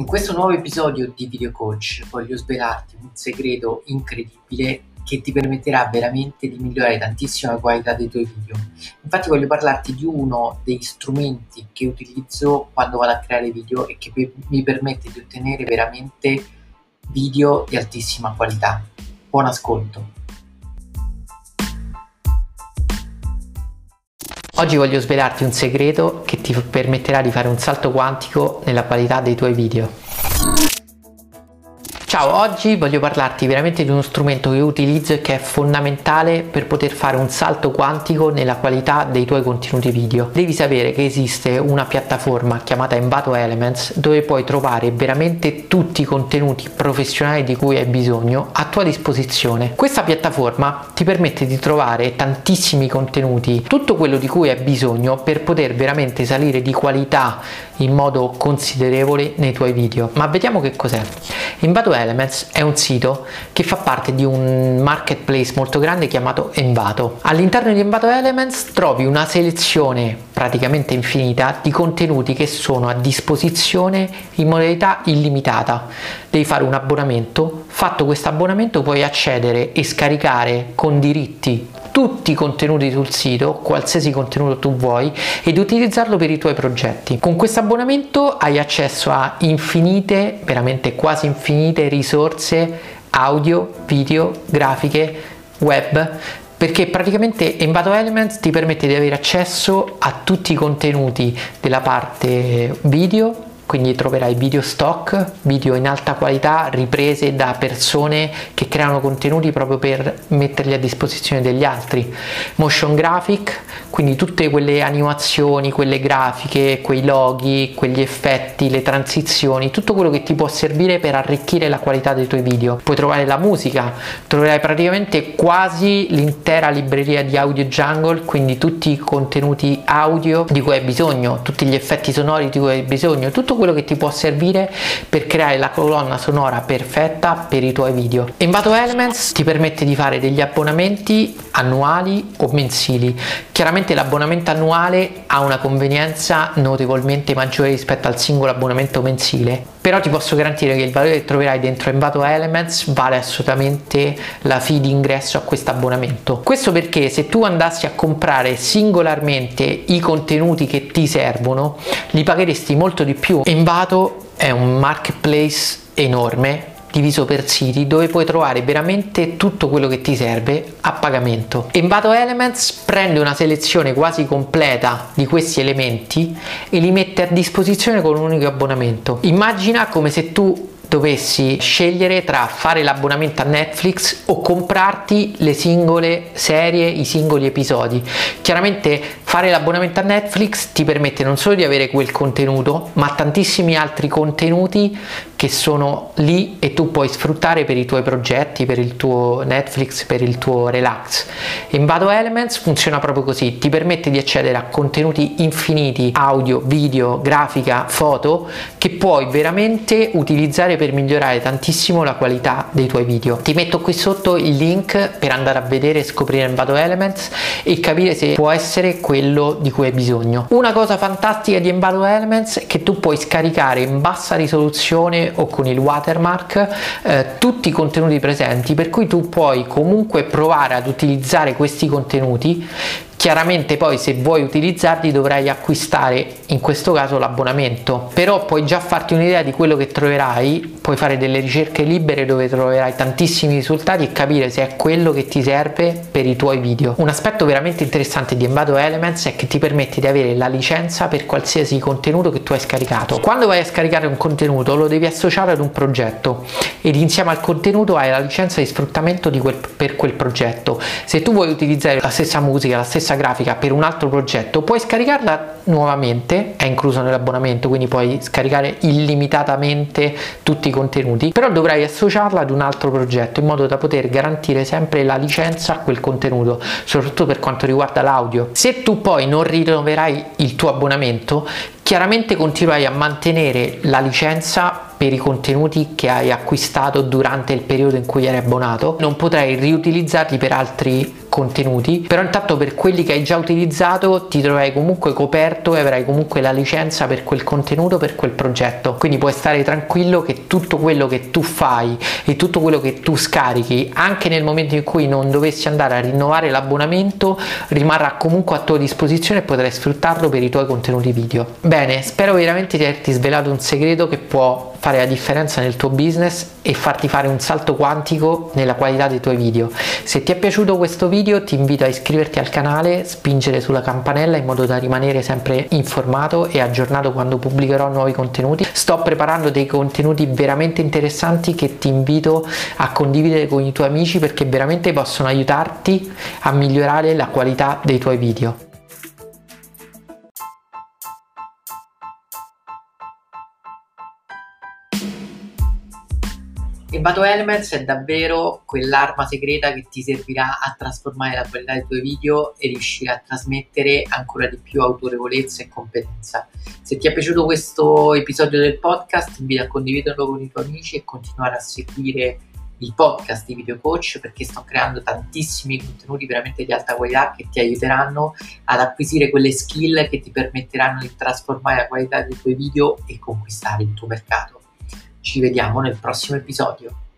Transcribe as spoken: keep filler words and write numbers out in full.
In questo nuovo episodio di Video Coach voglio svelarti un segreto incredibile che ti permetterà veramente di migliorare tantissimo la qualità dei tuoi video. Infatti voglio parlarti di uno degli strumenti che utilizzo quando vado a creare video e che per- mi permette di ottenere veramente video di altissima qualità. Buon ascolto! Oggi voglio svelarti un segreto che ti permetterà di fare un salto quantico nella qualità dei tuoi video. Ciao, oggi voglio parlarti veramente di uno strumento che utilizzo e che è fondamentale per poter fare un salto quantico nella qualità dei tuoi contenuti video. Devi sapere che esiste una piattaforma chiamata Envato Elements dove puoi trovare veramente tutti i contenuti professionali di cui hai bisogno a tua disposizione. Questa piattaforma ti permette di trovare tantissimi contenuti, tutto quello di cui hai bisogno per poter veramente salire di qualità in modo considerevole nei tuoi video. Ma vediamo che cos'è. Envato Elements è un sito che fa parte di un marketplace molto grande chiamato Envato. All'interno di Envato Elements trovi una selezione praticamente infinita di contenuti che sono a disposizione in modalità illimitata. Devi fare un abbonamento, fatto questo abbonamento puoi accedere e scaricare con diritti tutti i contenuti sul sito, qualsiasi contenuto tu vuoi, ed utilizzarlo per i tuoi progetti. Con questo abbonamento hai accesso a infinite, veramente quasi infinite risorse audio, video, grafiche, web, perché praticamente Envato Elements ti permette di avere accesso a tutti i contenuti della parte video. Quindi troverai video stock, video in alta qualità, riprese da persone che creano contenuti proprio per metterli a disposizione degli altri. Motion graphic, quindi tutte quelle animazioni, quelle grafiche, quei loghi, quegli effetti, le transizioni, tutto quello che ti può servire per arricchire la qualità dei tuoi video. Puoi trovare la musica, troverai praticamente quasi l'intera libreria di Audio Jungle, quindi tutti i contenuti audio di cui hai bisogno, tutti gli effetti sonori di cui hai bisogno, tutto quello che ti può servire per creare la colonna sonora perfetta per i tuoi video. Envato Elements ti permette di fare degli abbonamenti annuali o mensili. Chiaramente l'abbonamento annuale ha una convenienza notevolmente maggiore rispetto al singolo abbonamento mensile, però ti posso garantire che il valore che troverai dentro Envato Elements vale assolutamente la fee di ingresso a questo abbonamento. Questo perché se tu andassi a comprare singolarmente i contenuti che ti servono li pagheresti molto di più. Envato è un marketplace enorme diviso per siti dove puoi trovare veramente tutto quello che ti serve a pagamento. Envato Elements prende una selezione quasi completa di questi elementi e li mette a disposizione con un unico abbonamento. Immagina come se tu dovessi scegliere tra fare l'abbonamento a Netflix o comprarti le singole serie, i singoli episodi. Chiaramente fare l'abbonamento a Netflix ti permette non solo di avere quel contenuto, ma tantissimi altri contenuti che sono lì e tu puoi sfruttare per i tuoi progetti, per il tuo Netflix, per il tuo relax. Envato Elements funziona proprio così, ti permette di accedere a contenuti infiniti, audio, video, grafica, foto, che puoi veramente utilizzare per migliorare tantissimo la qualità dei tuoi video. Ti metto qui sotto il link per andare a vedere e scoprire Envato Elements e capire se può essere quello di cui hai bisogno. Una cosa fantastica di Envato Elements è che tu puoi scaricare in bassa risoluzione o con il watermark eh, tutti i contenuti presenti, per cui tu puoi comunque provare ad utilizzare questi contenuti. Chiaramente poi se vuoi utilizzarli dovrai acquistare in questo caso l'abbonamento, però puoi già farti un'idea di quello che troverai, puoi fare delle ricerche libere dove troverai tantissimi risultati e capire se è quello che ti serve per i tuoi video. Un aspetto veramente interessante di Envato Elements è che ti permette di avere la licenza per qualsiasi contenuto che tu hai scaricato. Quando vai a scaricare un contenuto lo devi associare ad un progetto ed insieme al contenuto hai la licenza di sfruttamento di quel, per quel progetto. Se tu vuoi utilizzare la stessa musica, la stessa grafica per un altro progetto puoi scaricarla nuovamente, è incluso nell'abbonamento, quindi puoi scaricare illimitatamente tutti i contenuti, però dovrai associarla ad un altro progetto in modo da poter garantire sempre la licenza a quel contenuto, soprattutto per quanto riguarda l'audio. Se tu poi non rinnoverai il tuo abbonamento, chiaramente continuerai a mantenere la licenza per i contenuti che hai acquistato durante il periodo in cui eri abbonato, non potrai riutilizzarli per altri contenuti, però intanto per quelli che hai già utilizzato ti troverai comunque coperto e avrai comunque la licenza per quel contenuto, per quel progetto, quindi puoi stare tranquillo che tutto quello che tu fai e tutto quello che tu scarichi, anche nel momento in cui non dovessi andare a rinnovare l'abbonamento, rimarrà comunque a tua disposizione e potrai sfruttarlo per i tuoi contenuti video. Bene, spero veramente di averti svelato un segreto che può fare la differenza nel tuo business e farti fare un salto quantico nella qualità dei tuoi video. Se ti è piaciuto questo video ti invito a iscriverti al canale, spingere sulla campanella in modo da rimanere sempre informato e aggiornato quando pubblicherò nuovi contenuti. Sto preparando dei contenuti veramente interessanti che ti invito a condividere con i tuoi amici perché veramente possono aiutarti a migliorare la qualità dei tuoi video. Envato Elements è davvero quell'arma segreta che ti servirà a trasformare la qualità dei tuoi video e riuscire a trasmettere ancora di più autorevolezza e competenza. Se ti è piaciuto questo episodio del podcast ti invito a condividerlo con i tuoi amici e continuare a seguire il podcast di Video Coach perché sto creando tantissimi contenuti veramente di alta qualità che ti aiuteranno ad acquisire quelle skill che ti permetteranno di trasformare la qualità dei tuoi video e conquistare il tuo mercato. Ci vediamo nel prossimo episodio.